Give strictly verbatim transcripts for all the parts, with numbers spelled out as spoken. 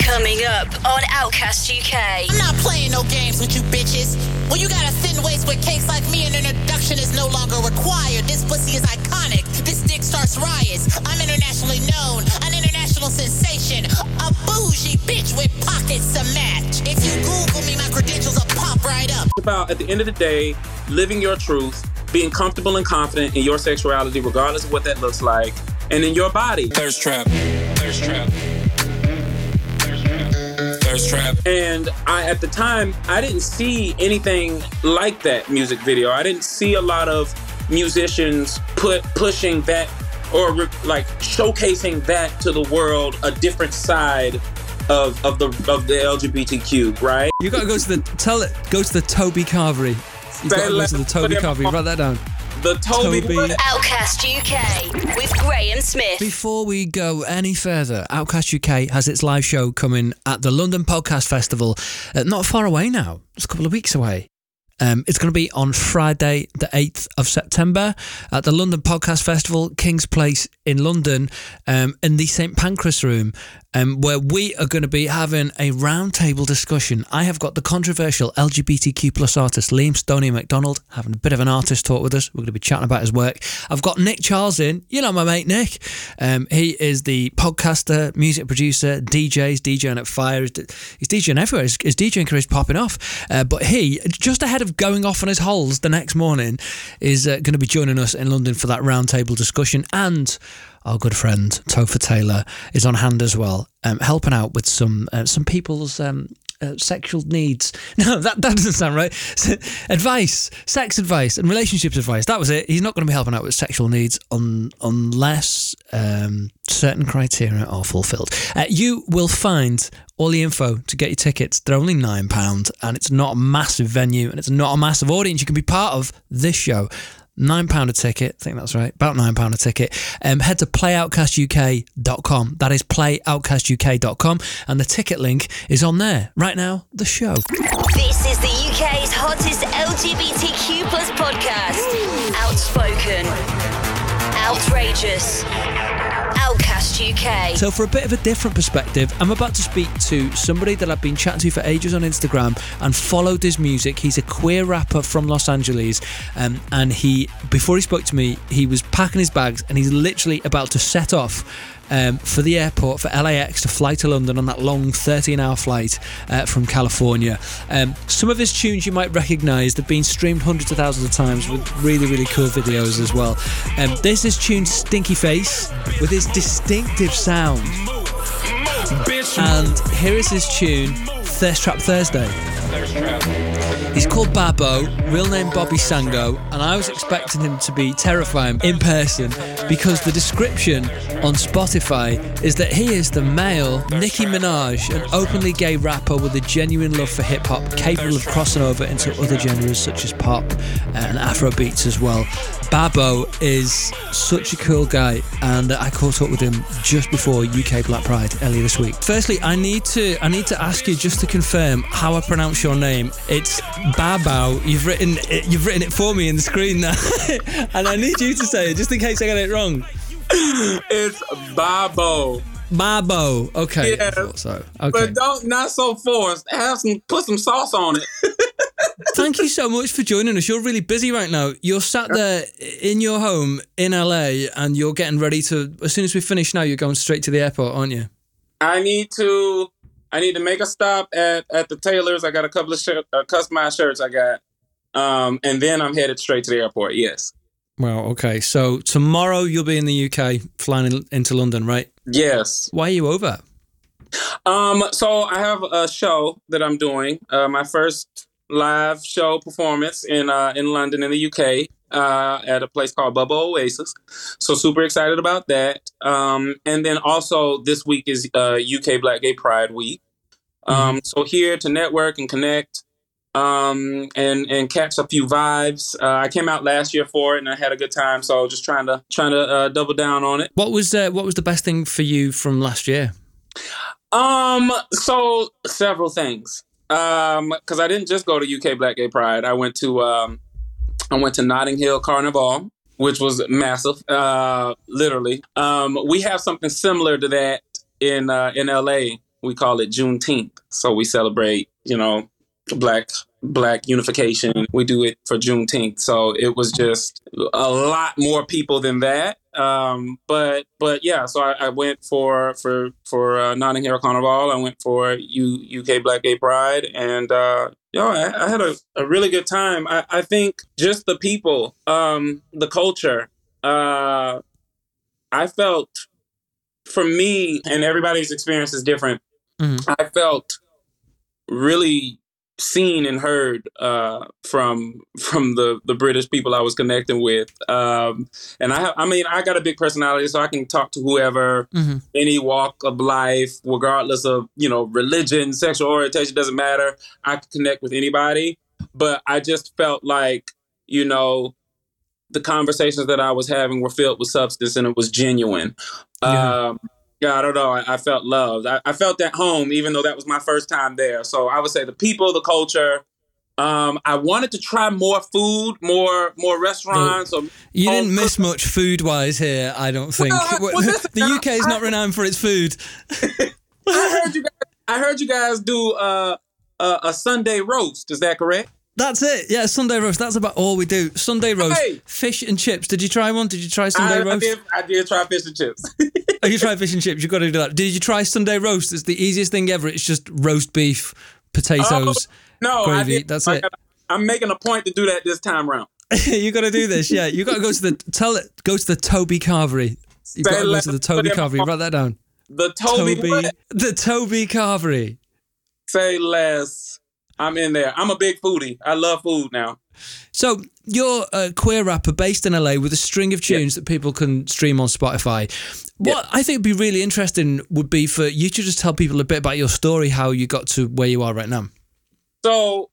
Coming up on Outcast U K. I'm not playing no games with you bitches. When you got a thin waist with cakes like me, an introduction is no longer required. This pussy is iconic. This dick starts riots. I'm internationally known. An international sensation. A bougie bitch with pockets to match. If you Google me, my credentials will pop right up. About, at the end of the day, living your truth, being comfortable and confident in your sexuality, regardless of what that looks like, and in your body. Thirst trap. Thirst trap. Trap. And I, at the time, I didn't see anything like that music video. I didn't see a lot of musicians put pushing that or re- like showcasing that to the world, a different side of of the of the L G B T Q. Right? You gotta go to the tell it. Go to the Toby Carvery. You gotta go to the Toby Carvery. Write that down. The Toby, Toby. Outcast U K with Graeme Smith. Before we go any further, Outcast U K has its live show coming at the London Podcast Festival, uh, not far away now. It's a couple of weeks away. Um, it's going to be on Friday, the eighth of September, at the London Podcast Festival, King's Place in London, um, in the St Pancras Room, um, where we are going to be having a roundtable discussion. I have got the controversial L G B T Q plus artist Liam Stoney MacDonald having a bit of an artist talk with us. We're going to be chatting about his work. I've got Nick Charles in. You know my mate Nick. Um, he is the podcaster, music producer, D J. He's DJing at Fire. He's DJing everywhere. His, his DJing career is popping off. Uh, but he, just ahead of going off on his holes the next morning, is uh, going to be joining us in London for that roundtable discussion. And our good friend Topher Taylor is on hand as well, um, helping out with some uh, some people's um, uh, sexual needs. No, that, that doesn't sound right. Advice, sex advice, and relationships advice. That was it. He's not going to be helping out with sexual needs un- unless um, certain criteria are fulfilled. Uh, you will find all the info to get your tickets. They're only nine pounds, and it's not a massive venue, and it's not a massive audience. You can be part of this show. nine pounds a ticket, I think that's right, about nine pounds a ticket. Um, head to play outcast u k dot com. That is play outcast u k dot com, and the ticket link is on there. Right now, the show. This is the U K's hottest L G B T Q plus podcast. Ooh. Outspoken. Outrageous. Outcast U K. So for a bit of a different perspective, I'm about to speak to somebody that I've been chatting to for ages on Instagram and followed his music. He's a queer rapper from Los Angeles, um, and he, before he spoke to me, he was packing his bags and he's literally about to set off um, for the airport for L A X to fly to London on that long thirteen hour flight uh, from California. Um, some of his tunes you might recognise. They've been streamed hundreds of thousands of times with really, really cool videos as well. Um, there's this tune, Stinky Face, with his distinctive sound. And here is his tune, Thirst Trap Thursday. He's called Babo, real name Bobby Sango, and I was expecting him to be terrifying in person because the description on Spotify is that he is the male Niki Minaj, an openly gay rapper with a genuine love for hip-hop, capable of crossing over into other genres such as pop and Afro-beats as well. Babo is such a cool guy, and I caught up with him just before U K Black Pride earlier this week. Firstly, I need to I need to ask you just to confirm how I pronounce your name. It's Babo. You've written it, you've written it for me in the screen now, and I need you to say it just in case I got it wrong. It's Babo. Babo. Okay. Yeah. I thought so. Okay. But don't not so forced. Have some put some sauce on it. Thank you so much for joining us. You're really busy right now. You're sat there in your home in L A, and you're getting ready to, as soon as we finish now, you're going straight to the airport, aren't you? I need to I need to make a stop at, at the Taylor's. I got a couple of shirt, uh, customized shirts I got. Um, and then I'm headed straight to the airport, yes. Well, okay. So tomorrow you'll be in the U K flying into London, right? Yes. Why are you over? Um, so I have a show that I'm doing. Uh, my first live show performance in uh, in London in the U K uh, at a place called Bubble Oasis. So super excited about that. Um, and then also this week is uh, U K Black Gay Pride Week. Um, mm-hmm. So here to network and connect um, and and catch a few vibes. Uh, I came out last year for it and I had a good time. So just trying to trying to uh, double down on it. What was uh, what was the best thing for you from last year? Um, so several things. Um, because I didn't just go to U K Black Gay Pride. I went to um, I went to Notting Hill Carnival, which was massive. Uh, literally, um, we have something similar to that in uh, in L A, we call it Juneteenth. So we celebrate, you know, black black unification. We do it for Juneteenth. So it was just a lot more people than that. Um, but but yeah, so I, I went for for for uh, Notting Hill Carnival. I went for U, UK Black Gay Pride, and uh, you know, I, I had a, a really good time. I, I think just the people, um, the culture. Uh, I felt, for me, and everybody's experience is different. Mm-hmm. I felt really seen and heard uh, from from the, the British people I was connecting with. Um, and I I mean, I got a big personality, so I can talk to whoever, mm-hmm. any walk of life, regardless of, you know, religion, sexual orientation, doesn't matter. I can connect with anybody. But I just felt like, you know, the conversations that I was having were filled with substance and it was genuine. Yeah. Um, yeah, I don't know. I, I felt loved. I, I felt at home, even though that was my first time there. So I would say the people, the culture. Um, I wanted to try more food, more more restaurants. Or you didn't cook- miss much food-wise here, I don't think. Well, well, listen, the U K is not I, renowned for its food. I heard you guys, I heard you guys do uh, a, a Sunday roast. Is that correct? That's it. Yeah, Sunday roast. That's about all we do. Sunday roast. Hey. Fish and chips. Did you try one? Did you try Sunday I, roast? I did, I did try fish and chips. Oh, you tried fish and chips. You've got to do that. Did you try Sunday roast? It's the easiest thing ever. It's just roast beef, potatoes, oh, no, gravy. I did. That's I it. Gotta, I'm making a point to do that this time round. You got to do this. Yeah, you got to go to the tell it. Go to the Toby Carvery. You got to go to the Toby Carvery. Write that down. The Toby. Toby the Toby Carvery. Say less. I'm in there. I'm a big foodie. I love food now. So you're a queer rapper based in L A with a string of tunes yeah. that people can stream on Spotify. What yeah. I think would be really interesting would be for you to just tell people a bit about your story, how you got to where you are right now. So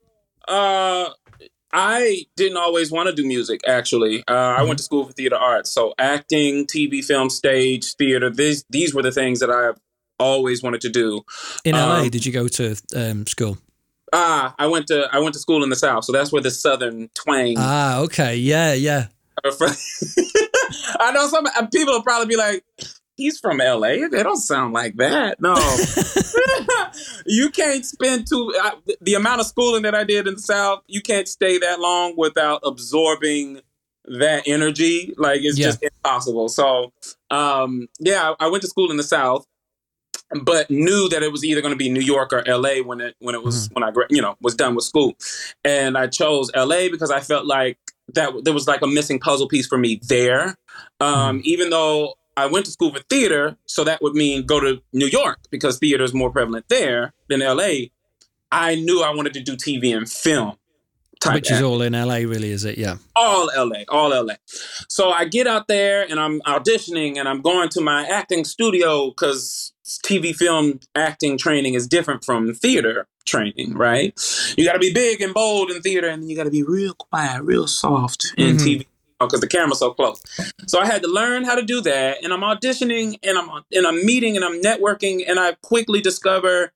uh, I didn't always want to do music, actually. Uh, I went to school for theater arts. So acting, T V, film, stage, theater, these, these were the things that I always wanted to do. In L A, um, did you go to um, school? Ah, I went to I went to school in the South, so that's where the Southern twang. Ah, okay, yeah, yeah. I know some people will probably be like, "He's from L A. They don't sound like that." No, you can't spend too I, the amount of schooling that I did in the South. You can't stay that long without absorbing that energy. Like it's yeah. just impossible. So, um, yeah, I went to school in the South. But knew that it was either going to be New York or L A when it when it was mm. when I you know was done with school, and I chose L A because I felt like that there was like a missing puzzle piece for me there. Um, mm. Even though I went to school for theater, so that would mean go to New York because theater is more prevalent there than L A. I knew I wanted to do T V and film, type which is act. All in L A, really, is it? Yeah, all L A, all L A. So I get out there and I'm auditioning and I'm going to my acting studio because T V film acting training is different from theater training, right? You got to be big and bold in theater, and then you got to be real quiet, real soft in mm-hmm. T V because the camera's so close. So I had to learn how to do that, and I'm auditioning, and I'm and I'm meeting, and I'm networking, and I quickly discover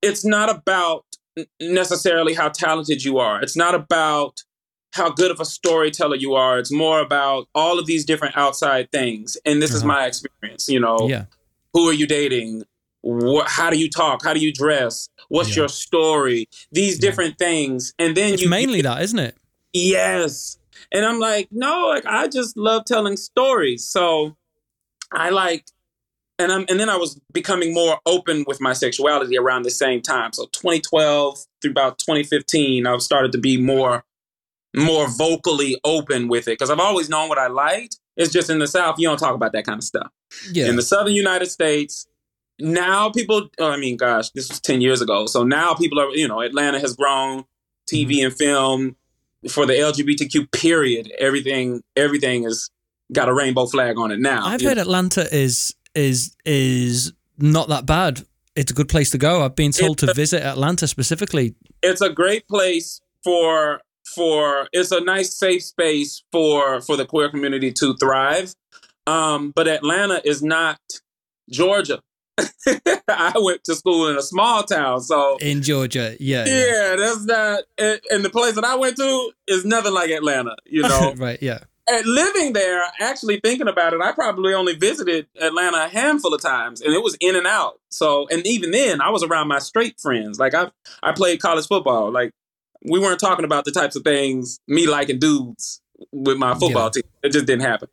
it's not about necessarily how talented you are. It's not about how good of a storyteller you are. It's more about all of these different outside things, and this mm-hmm. is my experience, you know. Yeah. Who are you dating? What, how do you talk? How do you dress? What's yeah. your story? These yeah. different things. And then it's you mainly that, isn't it? Yes. And I'm like, no, like I just love telling stories. So I like, and I'm, and then I was becoming more open with my sexuality around the same time. So twenty twelve through about twenty fifteen, I've started to be more, more vocally open with it. Cause I've always known what I liked. It's just in the South, you don't talk about that kind of stuff. Yeah. In the Southern United States, now people, oh, I mean, gosh, this was ten years ago. So now people are, you know, Atlanta has grown, T V mm-hmm. and film for the L G B T Q period. Everything, everything has got a rainbow flag on it now. I've heard know? Atlanta is, is, is not that bad. It's a good place to go. I've been told it's to a, visit Atlanta specifically. It's a great place for, for, it's a nice safe space for, for the queer community to thrive. Um, but Atlanta is not Georgia. I went to school in a small town, so in Georgia, yeah, yeah, yeah. that's not. And, and the place that I went to is nothing like Atlanta, you know. Right? Yeah. living there, actually thinking about it, I probably only visited Atlanta a handful of times, and it was in and out. So, and even then, I was around my straight friends. Like, I I played college football. Like, we weren't talking about the types of things me liking dudes with my football yeah. team. It just didn't happen.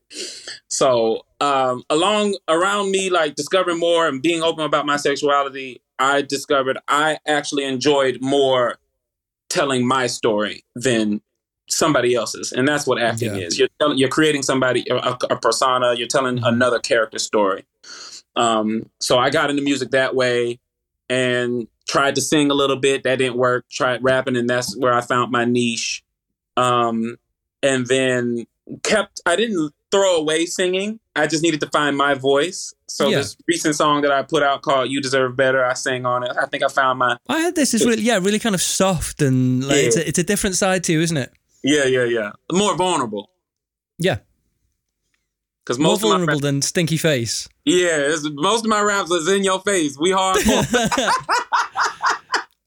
So, um, along around me, like, discovering more and being open about my sexuality, I discovered I actually enjoyed more telling my story than somebody else's. And that's what acting yeah. is. You're telling, you're creating somebody, a, a persona, you're telling mm-hmm. another character's story. Um, so I got into music that way and tried to sing a little bit. That didn't work. Tried rapping, and that's where I found my niche. Um, and then kept, I didn't throw away singing. I just needed to find my voice. So yeah. this recent song that I put out called You Deserve Better, I sang on it. I think I found my... I heard this is really, yeah, really kind of soft and like yeah. it's, a, it's a different side to you, isn't it? Yeah, yeah, yeah. More vulnerable. Yeah. Because most more vulnerable of my raps, than Stinky Face. Yeah, most of my raps is in your face. We hardcore.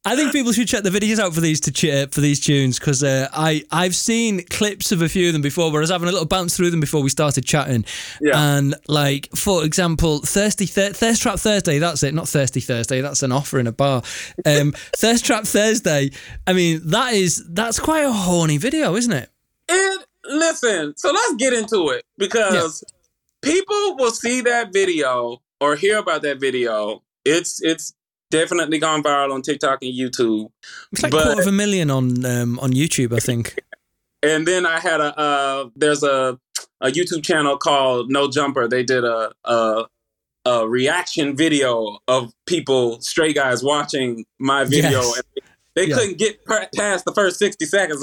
I think people should check the videos out for these to cheer, for these tunes, because uh, I I've seen clips of a few of them before. Where I was having a little bounce through them before we started chatting, yeah. and like for example, Thirsty Th- Thirst Trap Thursday. That's it, not Thirsty Thursday. That's an offer in a bar. Um, Thirst Trap Thursday. I mean, that is that's quite a horny video, isn't it? And listen, so let's get into it because yeah. people will see that video or hear about that video. It's it's. Definitely gone viral on TikTok and YouTube. It's like but, quarter of a million on um, on YouTube, I think. And then I had a uh, there's a a YouTube channel called No Jumper. They did a a, a reaction video of people, straight guys, watching my video. Yes. And they yeah. couldn't get past the first sixty seconds.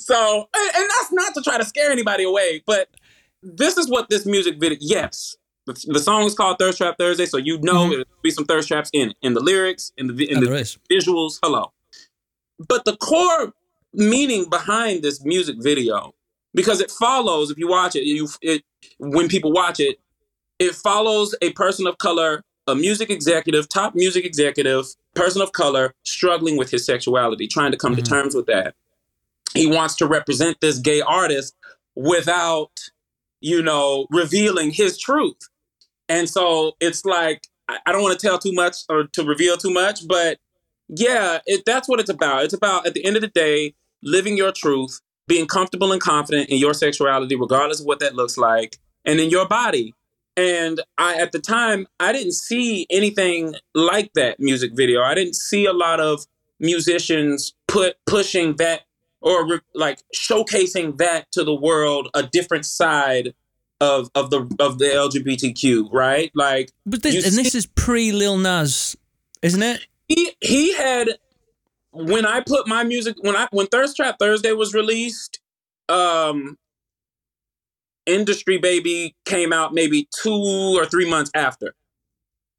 So, and, and that's not to try to scare anybody away, but this is what this music video. Yes. The song is called Thirst Trap Thursday, so you know mm-hmm. it'll be some thirst traps in it, in the lyrics, in the in oh, the visuals. Hello. But the core meaning behind this music video, because it follows, if you watch it, you it when people watch it, it follows a person of color, a music executive, top music executive, person of color, struggling with his sexuality, trying to come mm-hmm. to terms with that. He wants to represent this gay artist without, you know, revealing his truth. And so it's like, I don't want to tell too much or to reveal too much, but yeah, it, that's what it's about. It's about, at the end of the day, living your truth, being comfortable and confident in your sexuality, regardless of what that looks like, and in your body. And I, at the time, I didn't see anything like that music video. I didn't see a lot of musicians put pushing that or re- like showcasing that to the world, a different side of of the of the L G B T Q, right? Like, but this, and see, this is pre Lil Nas, isn't it? He he had when I put my music when I when Thirst Trap Thursday was released, um, Industry Baby came out maybe two or three months after.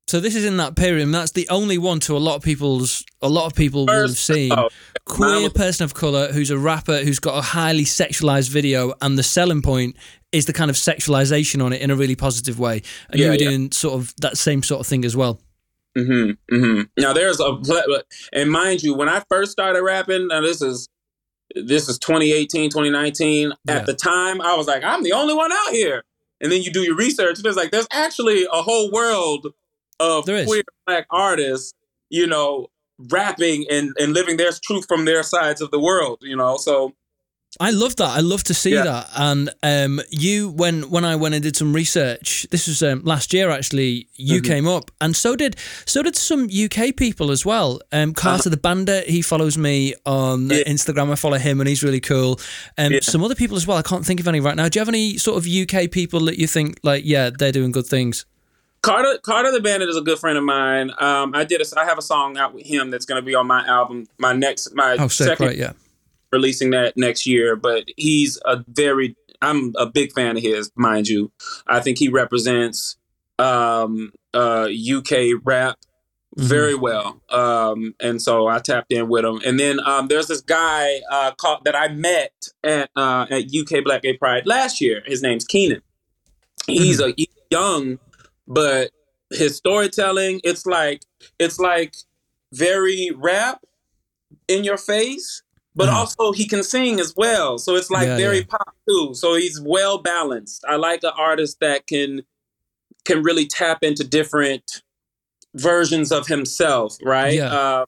So this is in that period. And that's the only one to a lot of people's a lot of people will have seen. Oh, queer was, person of color who's a rapper who's got a highly sexualized video, and the selling point is the kind of sexualization on it in a really positive way. And yeah, you were yeah. doing sort of that same sort of thing as well. Mm-hmm. Mm-hmm. Now there's a and mind you, when I first started rapping, now this is this is twenty eighteen, twenty nineteen. Yeah. At the time, I was like, I'm the only one out here. And then you do your research, and it's like there's actually a whole world of queer black artists, you know, rapping and, and living their truth from their sides of the world, you know, so. I love that. I love to see yeah. that. And um, you, when when I went and did some research, this was um, last year actually, you mm-hmm. came up, and so did so did some U K people as well. Um, Carter uh-huh. the Bandit, he follows me on yeah. Instagram. I follow him, and he's really cool. Um, yeah. Some other people as well. I can't think of any right now. Do you have any sort of U K people that you think like, yeah, they're doing good things? Carter, Carter the Bandit is a good friend of mine. Um, I did. A, I have a song out with him that's going to be on my album, my next, my oh, sick, second, right, yeah. releasing that next year. But he's a very, I'm a big fan of his, mind you. I think he represents um, uh, U K rap very mm-hmm. well, um, and so I tapped in with him. And then um, there's this guy uh, called, that I met at uh, at U K Black Gay Pride last year. His name's Keenan. He's mm-hmm. a he's young. But his storytelling, it's like it's like very rap in your face, But mm. also he can sing as well. So it's like yeah, very yeah. pop too. So he's well balanced. I like an artist that can can really tap into different versions of himself, right? Yeah. Uh,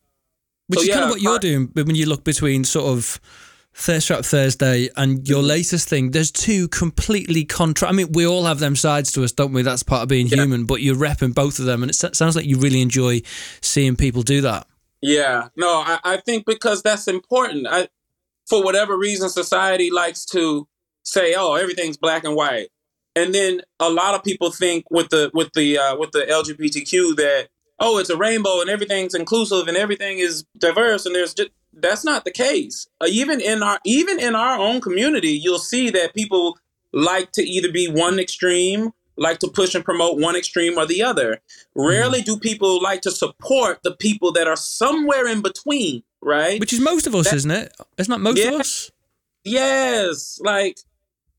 Which so is yeah, kind of what you're doing when you look between sort of Thirst Trap Thursday and your latest thing. There's two completely contra... I mean, we all have them sides to us, don't we? That's part of being yeah. human, but you're repping both of them. And it sounds like you really enjoy seeing people do that. Yeah. No, I, I think because that's important. I, for whatever reason, society likes to say, oh, everything's black and white. And then a lot of people think with the with the uh, with the L G B T Q that, oh, it's a rainbow and everything's inclusive and everything is diverse. And there's just, that's not the case. Uh, even in our even in our own community, you'll see that people like to either be one extreme, like to push and promote one extreme or the other. Rarely do people like to support the people that are somewhere in between, right? Which is most of us, that, isn't it? It's not most yeah, of us. Yes, like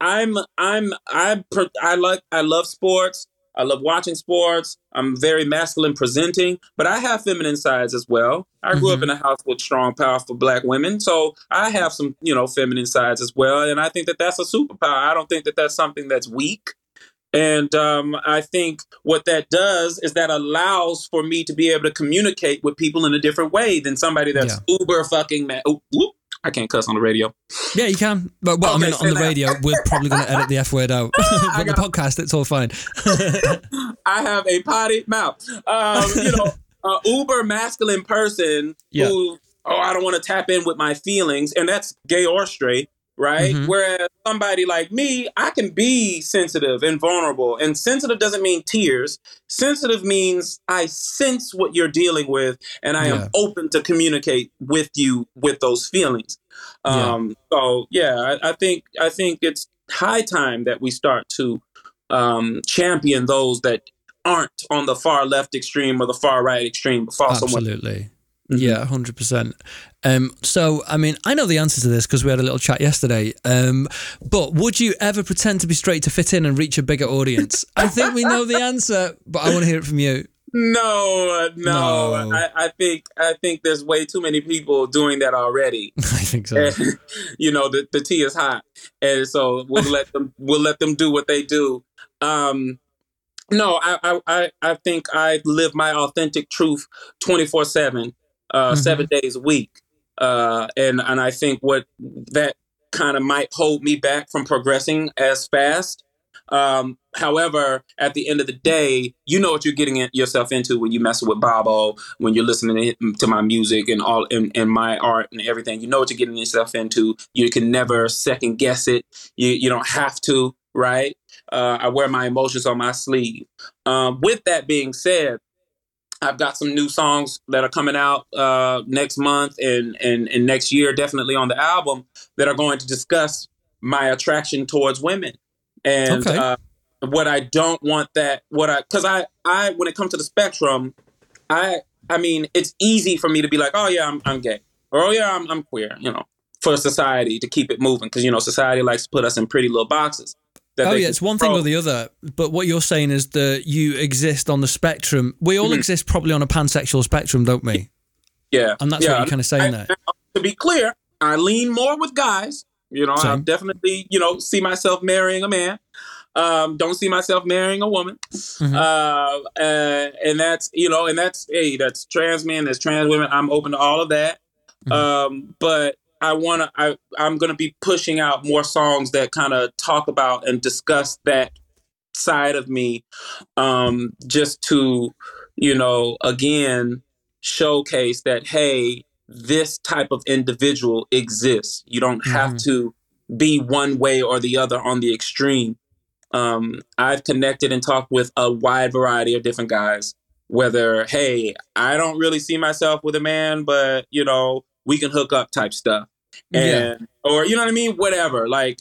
I'm, I'm, I, I like, I love sports. I love watching sports. I'm very masculine presenting, but I have feminine sides as well. I grew mm-hmm. up in a house with strong, powerful black women. So I have some, you know, feminine sides as well. And I think that that's a superpower. I don't think that that's something that's weak. And um, I think what that does is that allows for me to be able to communicate with people in a different way than somebody that's yeah. uber fucking mad. Ooh, whoop. I can't cuss on the radio. Yeah, you can. But well, okay, I mean, on the that. radio, we're probably going to edit the F word out. On the podcast, it's all fine. I have a potty mouth. Um, you know, an uber masculine person yeah. who, oh, I don't want to tap in with my feelings. And that's gay or straight, right? Mm-hmm. Whereas somebody like me, I can be sensitive and vulnerable. And sensitive doesn't mean tears. Sensitive means I sense what you're dealing with and I yeah. am open to communicate with you with those feelings. Um, yeah. So, yeah, I, I think I think it's high time that we start to um, champion those that aren't on the far left extreme or the far right extreme. But absolutely. Someone- Yeah, one hundred percent. Um, so, I mean, I know the answer to this because we had a little chat yesterday, um, but would you ever pretend to be straight to fit in and reach a bigger audience? I think we know the answer, but I want to hear it from you. No, no. no. I, I think I think there's way too many people doing that already. I think so. And, you know, the, the tea is hot. And so we'll let them we'll let them do what they do. Um No, I I, I think I live my authentic truth twenty-four seven. Uh, mm-hmm. Seven days a week. Uh, and, and I think what that kind of might hold me back from progressing as fast. Um, however, at the end of the day, you know what you're getting in, yourself into when you mess with Babo, when you're listening to my music and all and, and my art and everything. You know what you're getting yourself into. You can never second guess it. You, you don't have to, right? Uh, I wear my emotions on my sleeve. Um, with that being said, I've got some new songs that are coming out uh, next month and, and, and next year, definitely on the album, that are going to discuss my attraction towards women. And okay. uh, what I don't want that, what I, because I, I, when it comes to the spectrum, I I mean, it's easy for me to be like, oh yeah, I'm I'm gay. Or oh yeah, I'm, I'm queer, you know, for society to keep it moving. Because, you know, society likes to put us in pretty little boxes. Oh yeah, it's one thing or the other. But what you're saying is that you exist on the spectrum. We all mm-hmm. exist probably on a pansexual spectrum, don't we? Yeah. And that's yeah. what you're kind of saying I, there. I, to be clear, I lean more with guys. You know, I definitely, you know, see myself marrying a man. Um, don't see myself marrying a woman. Mm-hmm. Uh, uh, and that's, you know, and that's, hey, that's trans men, that's trans women. I'm open to all of that. Mm-hmm. Um, but I want to, I, I'm going to be pushing out more songs that kind of talk about and discuss that side of me, um, just to, you know, again, showcase that, hey, this type of individual exists. You don't have mm-hmm. to be one way or the other on the extreme. Um, I've connected and talked with a wide variety of different guys, whether, hey, I don't really see myself with a man, but, you know, we can hook up type stuff. And, yeah. or, you know what I mean? Whatever. Like,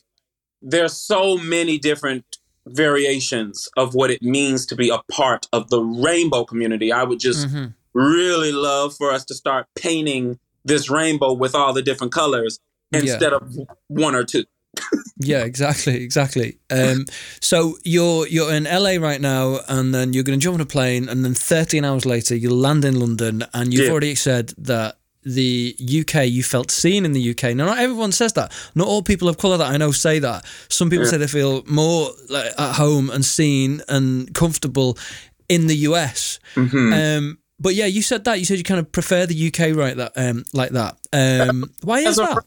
there's so many different variations of what it means to be a part of the rainbow community. I would just mm-hmm. really love for us to start painting this rainbow with all the different colors instead yeah. of one or two. Yeah, exactly, exactly. Um, so you're you're in L A right now, and then you're going to jump on a plane, and then thirteen hours later, you'll land in London, and you've yeah. already said that the U K, you felt seen in the U K. Now, not everyone says that. Not all people of colour that I know say that. Some people yeah. say they feel more like at home and seen and comfortable in the U S. Mm-hmm. Um, but yeah, you said that. You said you kind of prefer the U K, right? That um, like that. Um, why is as that? Of,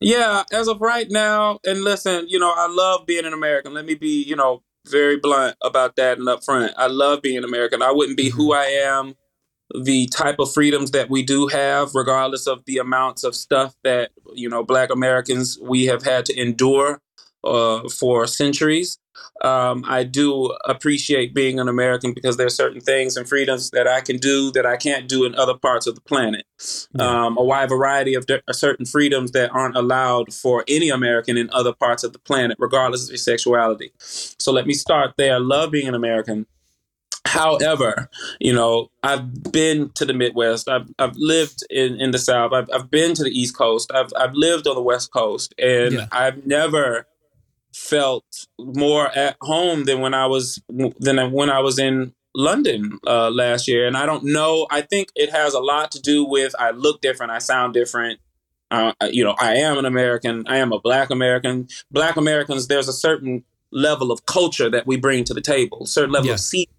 yeah, as of right now, and listen, you know, I love being an American. Let me be, you know, very blunt about that and upfront. I love being American. I wouldn't be who I am, the type of freedoms that we do have, regardless of the amounts of stuff that, you know, Black Americans, we have had to endure uh, for centuries. Um, I do appreciate being an American because there are certain things and freedoms that I can do that I can't do in other parts of the planet. Um, a wide variety of de- certain freedoms that aren't allowed for any American in other parts of the planet, regardless of your sexuality. So let me start there. Love being an American. However, you know, I've been to the Midwest. I've I've lived in, in the South. I've I've been to the East Coast. I've I've lived on the West Coast, and yeah. I've never felt more at home than when I was than when I was in London uh, last year. And I don't know. I think it has a lot to do with I look different. I sound different. Uh, you know, I am an American. I am a Black American. Black Americans, there's a certain level of culture that we bring to the table. A certain level yeah. of seat.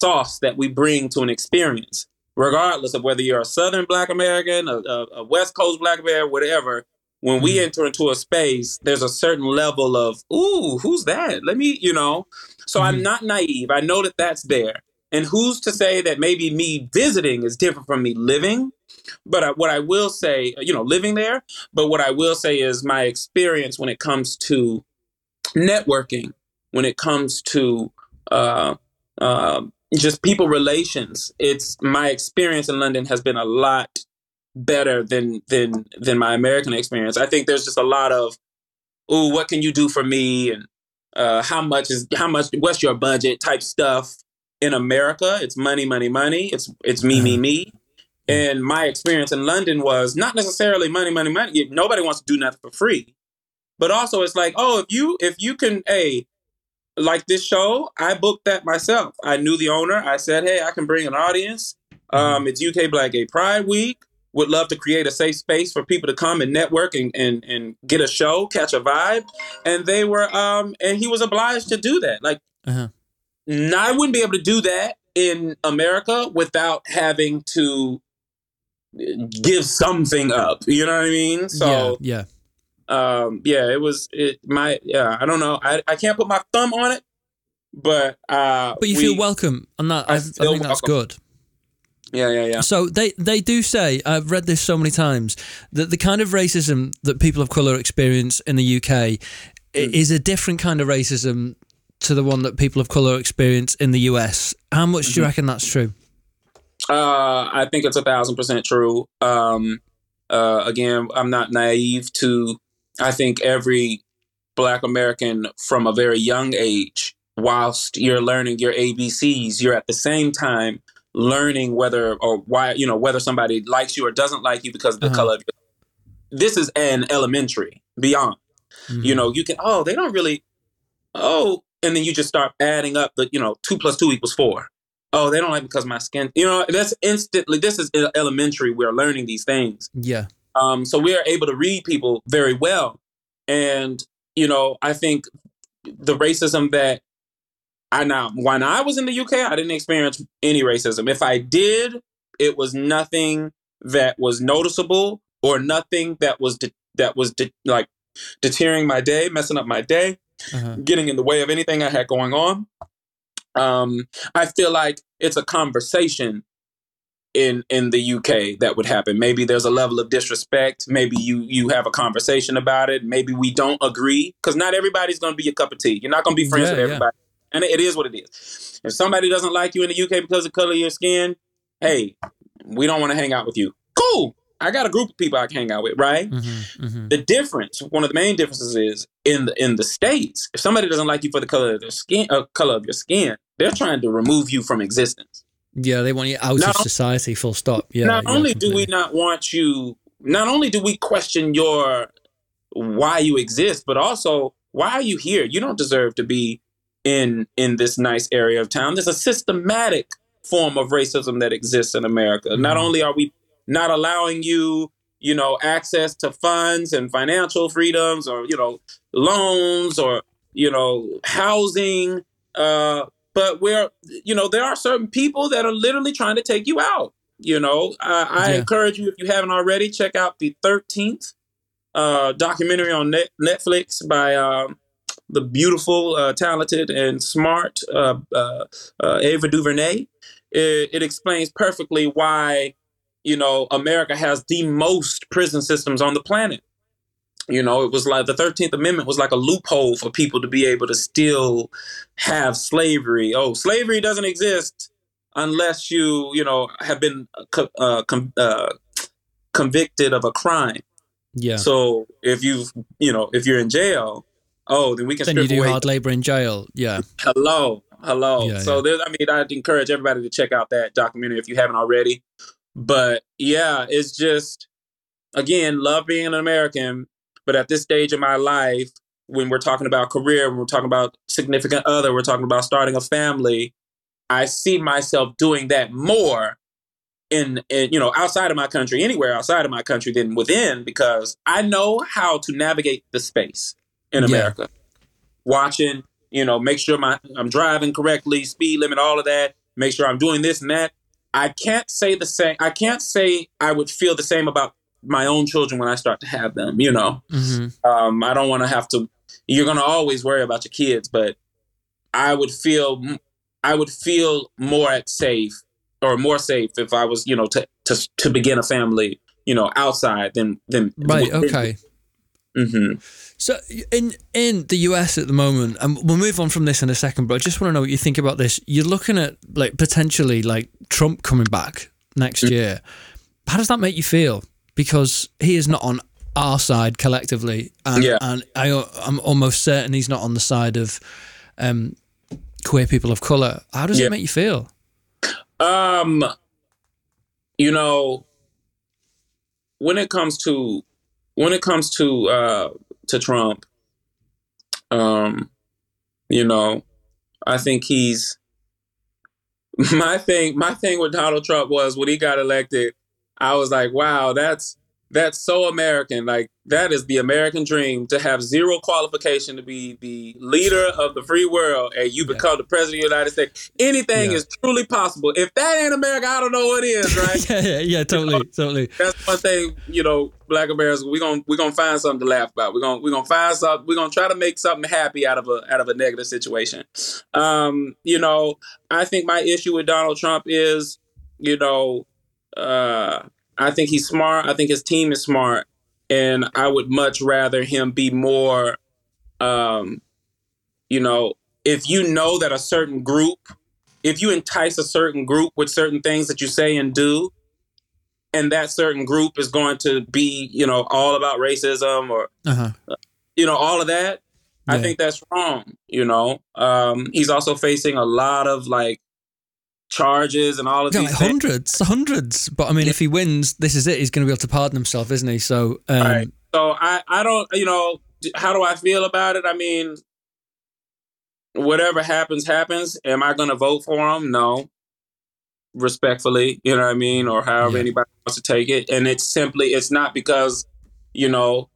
sauce that we bring to an experience, regardless of whether you're a Southern Black American, a, a West Coast Black American, whatever. When we enter into a space, there's a certain level of, ooh, who's that? Let me, you know. So mm-hmm. I'm not naive. I know that that's there. And who's to say that maybe me visiting is different from me living? But I, what I will say, you know, living there. But what I will say is my experience when it comes to networking, when it comes to uh, uh, just people relations. It's my experience in London has been a lot better than than than my American experience. I think there's just a lot of, ooh, what can you do for me? And uh, how much is how much? What's your budget? Type stuff in America. It's money, money, money. It's it's me, me, me. And my experience in London was not necessarily money, money, money. Nobody wants to do nothing for free, but also it's like, oh, if you if you can, hey. Like this show, I booked that myself. I knew the owner. I said, hey, I can bring an audience. Um, it's U K Black Gay Pride Week. Would love to create a safe space for people to come and network and, and, and get a show, catch a vibe. And they were, um, and he was obliged to do that. Like, uh-huh. I wouldn't be able to do that in America without having to give something up. You know what I mean? So, yeah. yeah. Um, yeah, it was it, my, yeah, I don't know. I, I can't put my thumb on it, but, uh, but you we, feel welcome and that, I, I think welcome. That's good. Yeah, yeah, yeah. So they, they do say, I've read this so many times, that the kind of racism that people of colour experience in the U K mm. is a different kind of racism to the one that people of colour experience in the U S. How much mm-hmm. do you reckon that's true? Uh, I think it's a thousand percent true. Um, uh, again, I'm not naive to, I think every Black American from a very young age, whilst you're learning your A B Cs, you're at the same time learning whether or why, you know, whether somebody likes you or doesn't like you because of the uh-huh. color of your. This is an elementary beyond, mm-hmm. you know, you can, oh, they don't really, oh, and then you just start adding up the, you know, two plus two equals four. Oh, they don't like because my skin, you know, that's instantly, this is elementary. We're learning these things. Yeah. Um, so we are able to read people very well. And, you know, I think the racism that I now, when I was in the U K, I didn't experience any racism. If I did, it was nothing that was noticeable or nothing that was, de- that was de- like deterring my day, messing up my day, uh-huh. getting in the way of anything I had going on. Um, I feel like it's a conversation in in the U K that would happen. Maybe there's a level of disrespect. Maybe you you have a conversation about it. Maybe we don't agree because not everybody's going to be your cup of tea. You're not going to be friends yeah, with everybody. Yeah. And it is what it is. If somebody doesn't like you in the U K because of the color of your skin, hey, we don't want to hang out with you. Cool. I got a group of people I can hang out with, right? Mm-hmm, mm-hmm. The difference, one of the main differences is in the in the States, if somebody doesn't like you for the color of their skin, uh, color of your skin, they're trying to remove you from existence. Yeah, they want you out not of society, full stop. Yeah. Not yeah, only do we not want you, not only do we question your, why you exist, but also why are you here? You don't deserve to be in, in this nice area of town. There's a systematic form of racism that exists in America. Mm-hmm. Not only are we not allowing you, you know, access to funds and financial freedoms, or, you know, loans, or, you know, housing. Uh, but we're, you know, there are certain people that are literally trying to take you out. You know, I, I yeah. encourage you, if you haven't already, check out the thirteenth uh, documentary on net- Netflix by um, the beautiful, uh, talented and smart uh, uh, uh, Ava DuVernay. It, it explains perfectly why, you know, America has the most prison systems on the planet. You know, it was like the thirteenth Amendment was like a loophole for people to be able to still have slavery. Oh, slavery doesn't exist unless you, you know, have been uh, com- uh, convicted of a crime. Yeah. So if you've, you know, if you're in jail, oh, then we can. Then strip you do away. Hard labor in jail. Yeah. Hello. Hello. Yeah, so yeah. There, I mean, I'd encourage everybody to check out that documentary if you haven't already. But yeah, it's just, again, love being an American. But at this stage in my life, when we're talking about career, when we're talking about significant other, we're talking about starting a family, I see myself doing that more in, in, you know, outside of my country, anywhere outside of my country than within, because I know how to navigate the space in America. Yeah. Watching, you know, make sure my I'm driving correctly, speed limit, all of that, make sure I'm doing this and that. I can't say the same. I can't say I would feel the same about my own children when I start to have them, you know. Mm-hmm. Um, I don't want to have to, you're going to always worry about your kids, but I would feel, I would feel more at safe or more safe if I was, you know, to, to, to begin a family, you know, outside than, than. Right. Than, okay. Mm-hmm. So in, in the U S at the moment, and we'll move on from this in a second, but I just want to know what you think about this. You're looking at like potentially like Trump coming back next mm-hmm. year. How does that make you feel? Because he is not on our side collectively, and, yeah. and I, I'm almost certain he's not on the side of um, queer people of colour. How does yeah. it make you feel? Um, you know, when it comes to when it comes to uh, to Trump, um, you know, I think he's my thing. My thing with Donald Trump was when he got elected. I was like, wow, that's that's so American. Like, that is the American dream, to have zero qualification to be the leader of the free world, and you become yeah. the president of the United States. Anything yeah. is truly possible. If that ain't America, I don't know what is, right? yeah, yeah, yeah, totally, you know, totally. That's one thing, you know, Black Americans, we're gonna we're gonna find something to laugh about. We're gonna we're gonna find something, we're gonna try to make something happy out of a out of a negative situation. Um, you know, I think my issue with Donald Trump is, you know, Uh, I think he's smart. I think his team is smart. And I would much rather him be more, um, you know, if you know that a certain group, if you entice a certain group with certain things that you say and do, and that certain group is going to be, you know, all about racism or, uh-huh. you know, all of that, yeah. I think that's wrong, you know. Um, he's also facing a lot of, like, charges and all of yeah, these like things. Hundreds, hundreds. But I mean, yeah. if he wins, this is it. He's going to be able to pardon himself, isn't he? So, um, right. so I, I don't, you know, how do I feel about it? I mean, whatever happens, happens. Am I going to vote for him? No. Respectfully, you know what I mean? Or however yeah. anybody wants to take it. And it's simply, it's not because, you know,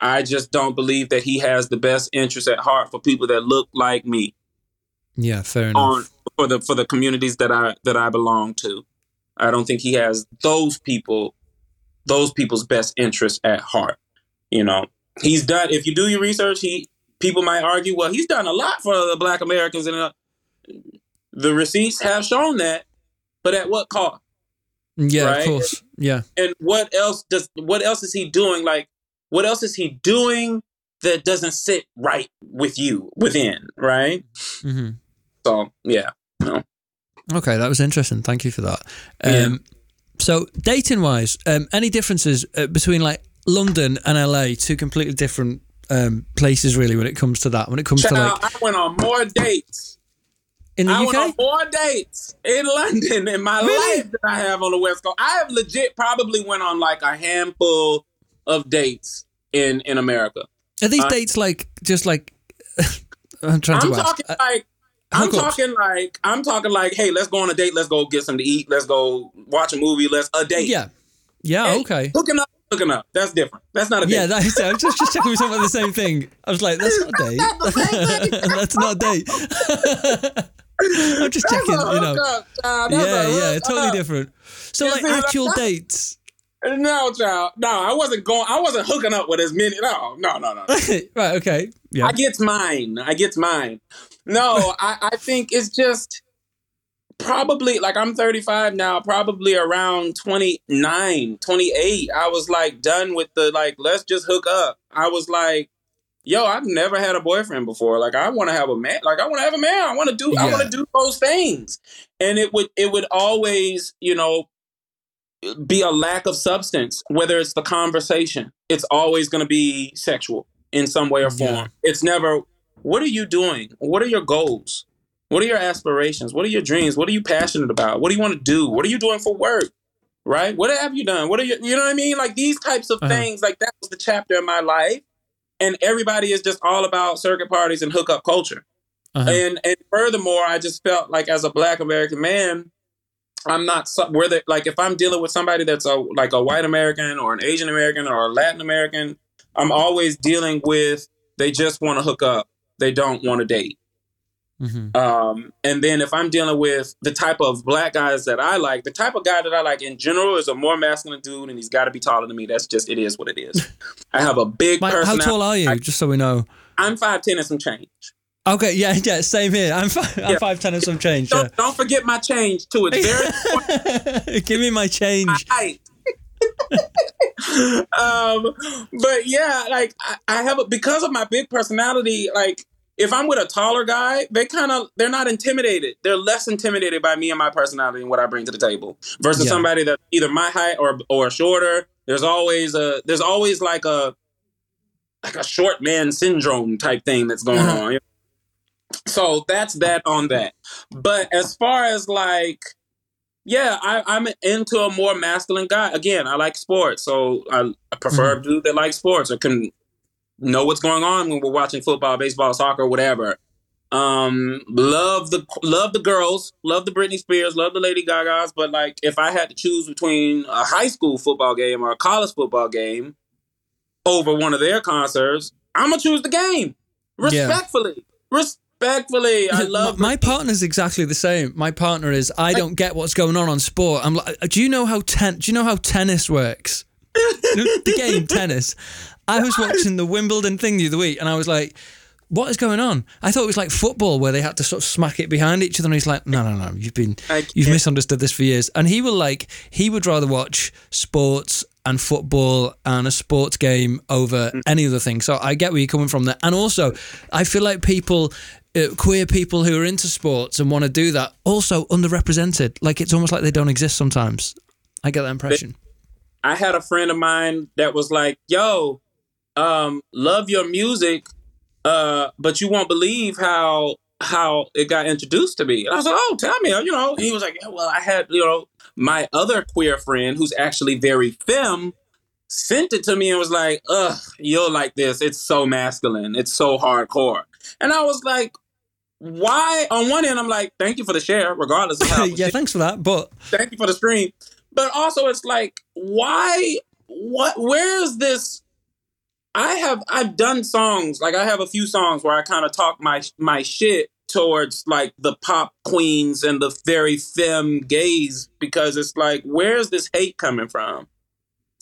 I just don't believe that he has the best interest at heart for people that look like me. Yeah, fair enough. On, for the for the communities that I that I belong to, I don't think he has those people, those people's best interests at heart. You know, he's done. If you do your research, he people might argue, well, he's done a lot for the Black Americans, and uh, the receipts have shown that. But at what cost? Yeah, right? Of course. Yeah. And what else does? What else is he doing? Like, what else is he doing that doesn't sit right with you within? Right. Mm-hmm. So yeah. No. Okay, that was interesting. Thank you for that. Um, yeah. So dating-wise, um, any differences uh, between like London and L A? Two completely different um, places, really, when it comes to that. When it comes Child, to like, I went on more dates in the I U K. I went on more dates in London in my really? life than I have on the West Coast. I have legit probably went on like a handful of dates in in America. Are these uh, dates like just like? I'm trying to. I'm ask. talking I, like. I'm hookups. talking like I'm talking like, hey, let's go on a date. Let's go get something to eat. Let's go watch a movie. Let's a date. Yeah, yeah, and okay. Hooking up, hooking up. That's different. That's not a date. Yeah, that is. I was just, just checking we were talking about the same thing. I was like, that's not a date. That's not a date. I'm just that's checking. A you know. Up, child. That's yeah, a yeah, totally up. Different. So you like actual that? dates. No, child. No, I wasn't going. I wasn't hooking up with as many. No, no, no, no. Right. Okay. Yeah. I get mine. I get mine. No, I, I think it's just probably like I'm thirty-five now, probably around twenty-nine, twenty-eight. I was like done with the like, let's just hook up. I was like, yo, I've never had a boyfriend before. Like, I want to have a man. Like, I want to have a man. I want to do yeah. I want to do those things. And it would it would always, you know, be a lack of substance, whether it's the conversation. It's always going to be sexual in some way or form. Yeah. It's never, what are you doing? What are your goals? What are your aspirations? What are your dreams? What are you passionate about? What do you want to do? What are you doing for work? Right? What have you done? What are you, you know what I mean? Like these types of uh-huh. things, like that was the chapter in my life. And everybody is just all about circuit parties and hookup culture. Uh-huh. And and furthermore, I just felt like as a Black American man, I'm not where they, like if I'm dealing with somebody that's a, like a white American or an Asian American or a Latin American, I'm always dealing with they just want to hook up. They don't want to date. Mm-hmm. Um, and then if I'm dealing with the type of Black guys that I like, the type of guy that I like in general is a more masculine dude and he's got to be taller than me. That's just, it is what it is. I have a big Mike, personality. How tall are you? I, just so we know. I'm five ten and some change. Okay, yeah, yeah, same here. I'm five, yeah. I'm five ten and some change. Don't, yeah. don't forget my change too. It's very important. Give me my change. My height. um, but yeah, like I, I have a, because of my big personality, like if I'm with a taller guy, they kind of, they're not intimidated. They're less intimidated by me and my personality and what I bring to the table versus yeah. somebody that's either my height or, or shorter. There's always a, there's always like a, like a short man syndrome type thing that's going uh-huh. on. So that's that on that. But as far as like, yeah, I, I'm into a more masculine guy. Again, I like sports, so I, I prefer mm-hmm. a dude that likes sports or can know what's going on when we're watching football, baseball, soccer, whatever. Um, love the love the girls, love the Britney Spears, love the Lady Gagas. But like, if I had to choose between a high school football game or a college football game over one of their concerts, I'm gonna choose the game. Respectfully, yeah. Res- Respectfully, I love my, my partner's exactly the same. My partner is I don't get what's going on on sport. I'm like, do you know how ten? Do you know how tennis works? You know, the game tennis. I was watching the Wimbledon thing the other week, and I was like, what is going on? I thought it was like football where they had to sort of smack it behind each other. And he's like, no, no, no, you've been you've misunderstood this for years. And he will like he would rather watch sports and football and a sports game over any other thing. So I get where you're coming from there. And also, I feel like people, uh, queer people who are into sports and want to do that, also underrepresented. Like, it's almost like they don't exist sometimes. I get that impression. I had a friend of mine that was like, yo, um, love your music, uh, but you won't believe how how it got introduced to me. And I was like, oh, tell me, you know. And he was like, yeah, well, I had, you know, my other queer friend, who's actually very femme, sent it to me and was like, ugh, you'll like this. It's so masculine. It's so hardcore. And I was like, why? On one end, I'm like, thank you for the share, regardless of how. yeah, shared. Thanks for that. But thank you for the stream. But also, it's like, why? What? Where's this? I have, I've done songs. Like, I have a few songs where I kind of talk my my shit towards like the pop queens and the very femme gays, because it's like, where's this hate coming from?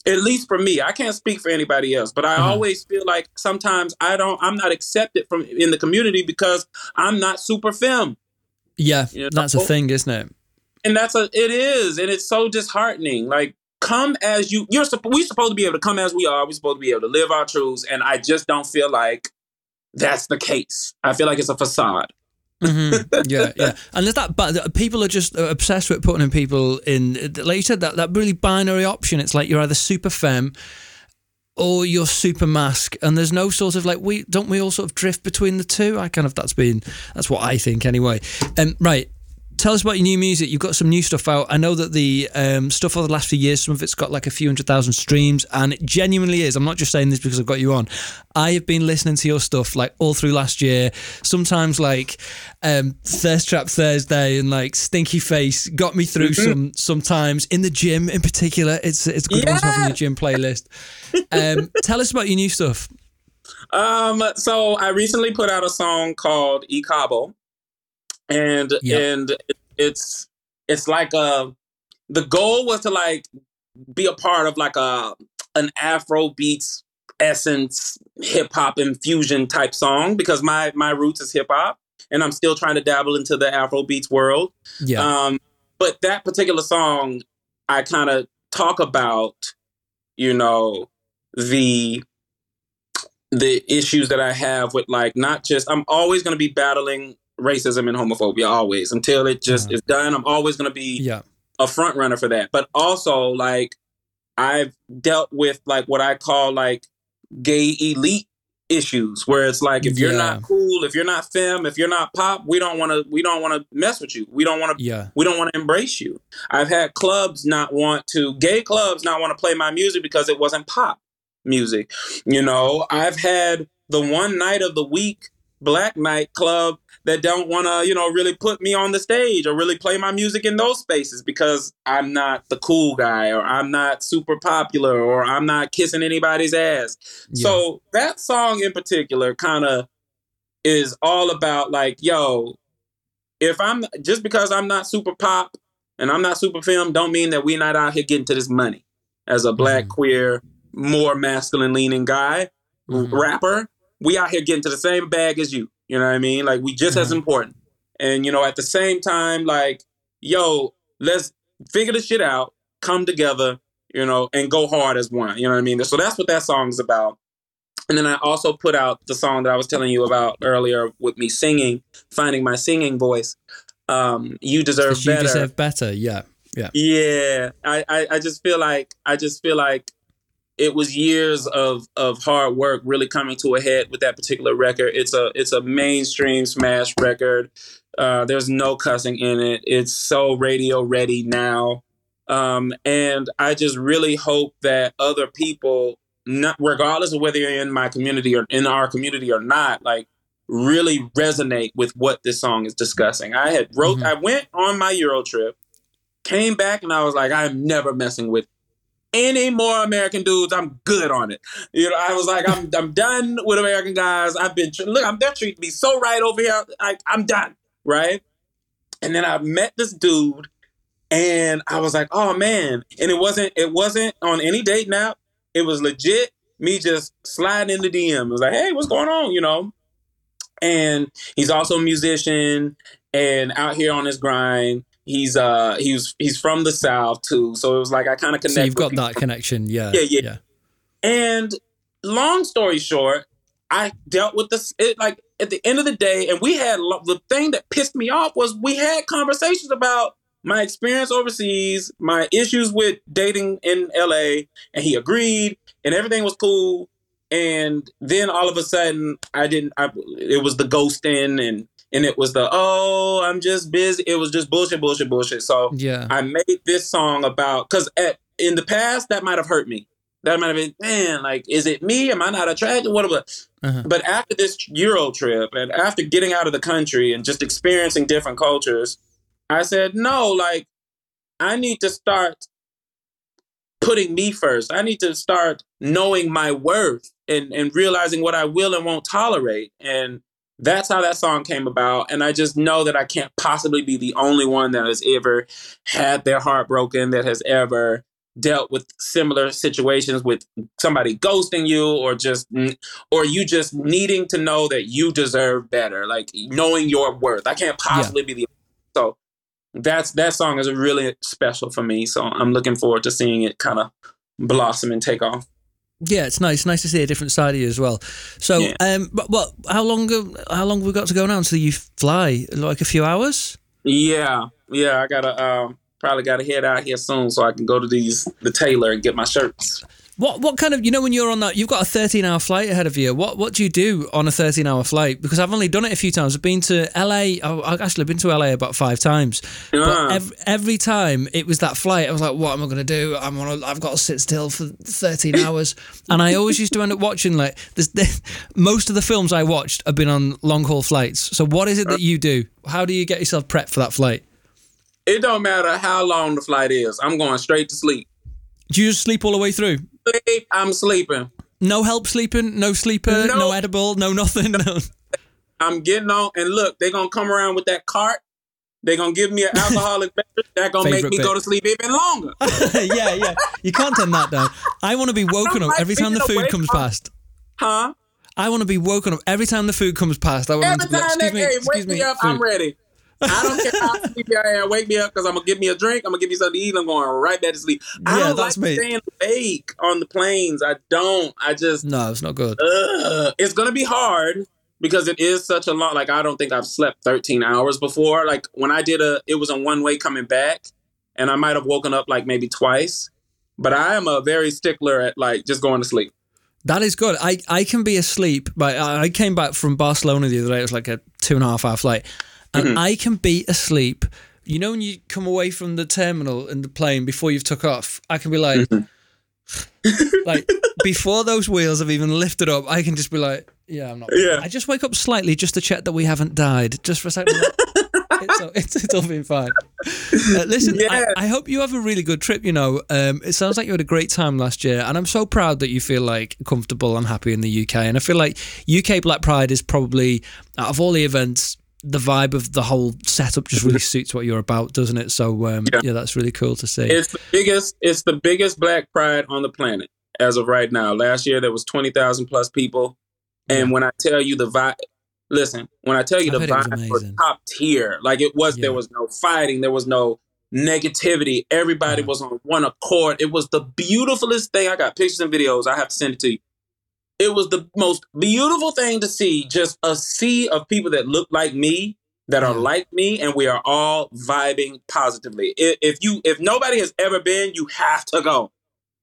At least for me, I can't speak for anybody else, but I mm-hmm. always feel like sometimes I don't, I'm not accepted from in the community because I'm not super femme. Yeah. You know? That's a thing, isn't it? And that's a, it is. And it's so disheartening. Like, come as you, you're, we're supposed to be able to come as we are. We're supposed to be able to live our truths. And I just don't feel like that's the case. I feel like it's a facade. mm-hmm. Yeah, yeah, and there's that. But people are just obsessed with putting in people in, like you said, that that really binary option. It's like you're either super femme or you're super mask, and there's no sort of like we don't we all sort of drift between the two. I kind of that's been that's what I think anyway. And um, right, Tell us about your new music. You've got some new stuff out. I know that the um, stuff over the last few years, some of it's got like a few hundred thousand streams, and it genuinely is. I'm not just saying this because I've got you on. I have been listening to your stuff like all through last year. Sometimes like um, Thirst Trap Thursday and like Stinky Face got me through mm-hmm. some sometimes in the gym in particular. It's it's good yeah. ones having the gym playlist. Um, tell us about your new stuff. Um, so I recently put out a song called E Cabo. And yep. and it's it's like a the goal was to like be a part of like a an Afro-beats essence hip-hop infusion type song, because my my roots is hip-hop and I'm still trying to dabble into the Afro-beats world. Yeah. Um, but that particular song, I kind of talk about, you know, the the issues that I have with like not just I'm always going to be battling racism and homophobia always until it just yeah. is done. I'm always going to be yeah. a front runner for that. But also like I've dealt with like what I call like gay elite issues, where it's like, if you're yeah. not cool, if you're not femme, if you're not pop, we don't want to, we don't want to mess with you. We don't want to, yeah. we don't want to embrace you. I've had clubs not want to, gay clubs not want to play my music because it wasn't pop music. You know, I've had the one night of the week Black night club that don't want to, you know, really put me on the stage or really play my music in those spaces because I'm not the cool guy or I'm not super popular or I'm not kissing anybody's ass. Yeah. So that song in particular kind of is all about like, yo, if I'm just because I'm not super pop and I'm not super film, don't mean that we're not out here getting to this money as a Black mm-hmm. queer, more masculine leaning guy, mm-hmm. rapper. We out here getting to the same bag as you. You know what I mean? Like, we just yeah. as important. And, you know, at the same time, like, yo, let's figure this shit out, come together, you know, and go hard as one. You know what I mean? So that's what that song's about. And then I also put out the song that I was telling you about earlier with me singing, finding my singing voice. Um, you deserve you better. You deserve better. Yeah. Yeah. Yeah. I, I, I just feel like, I just feel like, it was years of of hard work really coming to a head with that particular record. It's a it's a mainstream smash record. Uh, there's no cussing in it. It's so radio ready now. Um, and I just really hope that other people, not, regardless of whether you're in my community or in our community or not, like really resonate with what this song is discussing. I had wrote, mm-hmm. I went on my Euro trip, came back and I was like, I'm never messing with any more American dudes. I'm good on it. You know, I was like, I'm I'm done with American guys. I've been, look, I'm, they're treating me so right over here. I, I'm done, right? And then I met this dude and I was like, oh man. And it wasn't, it wasn't on any date now. It was legit me just sliding in the D M. I was like, hey, what's going on? You know? And he's also a musician and out here on his grind. He's uh he's he's from the South too, so it was like I kind of connect. So you've got people. That connection, yeah, yeah, yeah, yeah. And long story short, I dealt with this. It, like at the end of the day, and we had the thing that pissed me off was we had conversations about my experience overseas, my issues with dating in L A, and he agreed, and everything was cool. And then all of a sudden, I didn't. I, it was the ghosting and. And it was the, oh, I'm just busy. It was just bullshit, bullshit, bullshit. So yeah. I made this song about, because in the past, that might have hurt me. That might have been, man, like, is it me? Am I not attracted? Whatever. Uh-huh. But after this Euro trip and after getting out of the country and just experiencing different cultures, I said, no, like, I need to start putting me first. I need to start knowing my worth and, and realizing what I will and won't tolerate. And that's how that song came about. And I just know that I can't possibly be the only one that has ever had their heart broken, that has ever dealt with similar situations with somebody ghosting you or just or you just needing to know that you deserve better, like knowing your worth. I can't possibly yeah. be the so that's that song is really special for me. So I'm looking forward to seeing it kind of blossom and take off. Yeah, it's nice. Nice to see a different side of you as well. So, yeah. um, but, but how long? How long have we got to go now until you fly? Like a few hours? Yeah, yeah. I gotta um, probably gotta head out here soon so I can go to these the tailor and get my shirts. What what kind of, you know, when you're on that, you've got a thirteen hour flight ahead of you. What what do you do on a thirteen hour flight? Because I've only done it a few times. I've been to L A, oh, I've actually been to L A about five times. Yeah. But every, every time it was that flight, I was like, what am I going to do? I'm on a, I've got to sit still for thirteen hours. And I always used to end up watching, like, this, this, most of the films I watched have been on long haul flights. So what is it that you do? How do you get yourself prepped for that flight? It don't matter how long the flight is. I'm going straight to sleep. Do you just sleep all the way through? Sleep, I'm sleeping. No help sleeping, no sleeper, no, no edible, no nothing. No. I'm getting on, and look, they're going to come around with that cart. They're going to give me an alcoholic beverage. That's going to make me bit. go to sleep even longer. Yeah, yeah. You can't turn that down. I want to be woken up like every time the food comes up. past. Huh? I want to be woken up every time the food comes past. I every to be, time that game, wake me, me up, food. I'm ready. I don't care how sleepy I am. Wake me up because I'm going to give me a drink. I'm going to give me something to eat. I'm going right back to sleep. I yeah, don't that's like me. staying awake on the planes. I don't. I just... No, it's not good. Uh, it's going to be hard because it is such a long... Like, I don't think I've slept thirteen hours before. Like, when I did a... It was a one-way coming back, and I might have woken up, like, maybe twice. But I am a very stickler at, like, just going to sleep. That is good. I, I can be asleep. But I came back from Barcelona the other day. It was, like, a two-and-a-half-hour flight. And mm-hmm. I can be asleep. You know when you come away from the terminal in the plane before you've took off, I can be like, mm-hmm. like before those wheels have even lifted up, I can just be like, yeah, I'm not. Yeah. I just wake up slightly just to check that we haven't died, just for a second. It's, all, it's, it's all been fine. Uh, listen, yeah. I, I hope you have a really good trip, you know. Um, it sounds like you had a great time last year, and I'm so proud that you feel, like, comfortable and happy in the U K. And I feel like U K Black Pride is probably, out of all the events, the vibe of the whole setup just really suits what you're about, doesn't it? So, um, yeah. yeah, that's really cool to see. It's the biggest, it's the biggest Black Pride on the planet as of right now. Last year, there was twenty thousand plus people. And yeah. when I tell you the vibe, listen, when I tell you I the vibe was, was top tier, like it was, yeah. there was no fighting. There was no negativity. Everybody yeah. was on one accord. It was the beautifulest thing. I got pictures and videos. I have to send it to you. It was the most beautiful thing to see, just a sea of people that look like me, that are like me, and we are all vibing positively. If you, if nobody has ever been, you have to go.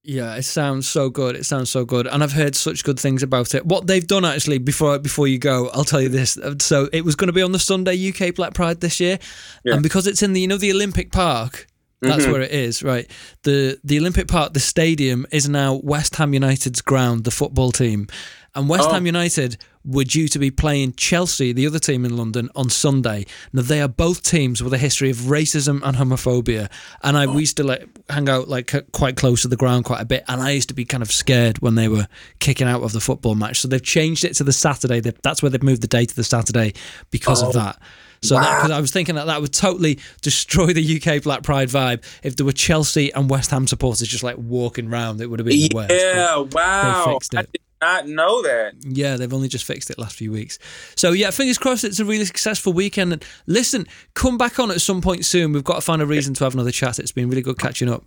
Yeah, it sounds so good. It sounds so good. And I've heard such good things about it. What they've done, actually, before before you go, I'll tell you this. So it was going to be on the Sunday U K Black Pride this year. Yeah. And because it's in the, you know, the Olympic Park... That's mm-hmm. where it is, right? The the Olympic Park, the stadium, is now West Ham United's ground, the football team. And West oh. Ham United were due to be playing Chelsea, the other team in London, on Sunday. Now, they are both teams with a history of racism and homophobia. And I oh. we used to like hang out like quite close to the ground quite a bit. And I used to be kind of scared when they were kicking out of the football match. So they've changed it to the Saturday. They've, that's where they've moved the day to the Saturday because oh. of that. So wow. that, 'cause I was thinking that that would totally destroy the U K Black Pride vibe if there were Chelsea and West Ham supporters just like walking round. It would have been yeah, the worst. Yeah, wow. They fixed it. I did not know that. Yeah, they've only just fixed it last few weeks. So yeah, fingers crossed it's a really successful weekend. And listen, come back on at some point soon. We've got to find a reason to have another chat. It's been really good catching up.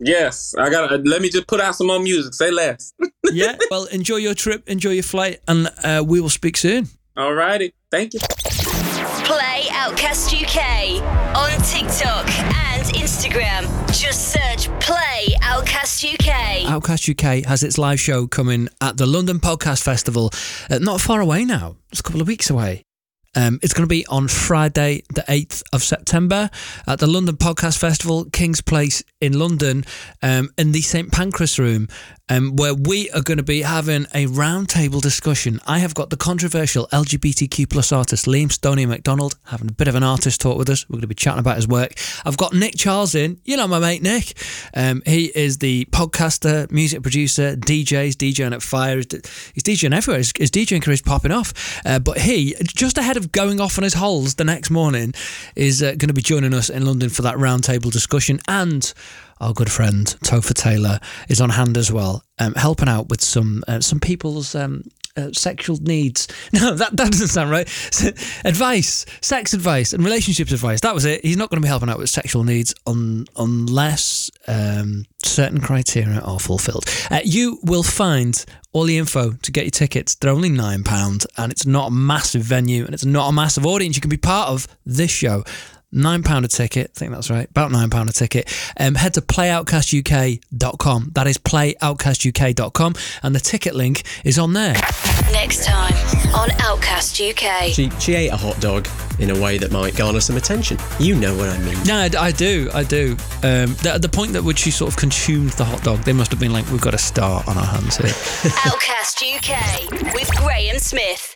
Yes, I gotta. Let me just put out some more music. Say less. Yeah, well, enjoy your trip, enjoy your flight, and uh, we will speak soon. All righty. Thank you. Play Outcast U K on TikTok and Instagram. Just search Play Outcast U K. Outcast U K has its live show coming at the London Podcast Festival, uh, not far away now. It's a couple of weeks away. Um, it's going to be on Friday, the eighth of September at the London Podcast Festival, King's Place in London, um, in the St Pancras Room, um, where we are going to be having a roundtable discussion. I have got the controversial L G B T Q plus artist Liam Stoney MacDonald having a bit of an artist talk with us. We're going to be chatting about his work. I've got Nick Charles in. You know my mate Nick. Um, he is the podcaster, music producer, D J. He's DJing at Fire. He's DJing everywhere. His, his DJing career is popping off. Uh, but he, just ahead of going off on his holes the next morning, is uh, going to be joining us in London for that roundtable discussion. And our good friend Topher Taylor is on hand as well, um, helping out with some uh, some people's um, uh, sexual needs. No, that, that doesn't sound right. Advice, sex advice, and relationships advice. That was it. He's not going to be helping out with sexual needs on, unless um, certain criteria are fulfilled. Uh, you will find all the info to get your tickets. They're only nine pounds, and it's not a massive venue, and it's not a massive audience you can be part of this show. nine pounds a ticket. I think that's right. About nine pounds a ticket. Um, head to play outcast U K dot com. That is play outcast U K dot com. And the ticket link is on there. Next time on Outcast U K. She, she ate a hot dog in a way that might garner some attention. You know what I mean. No, I, I do. I do. Um, the, the point at which she sort of consumed the hot dog, they must have been like, we've got a star on our hands here. Outcast U K with Graeme Smith.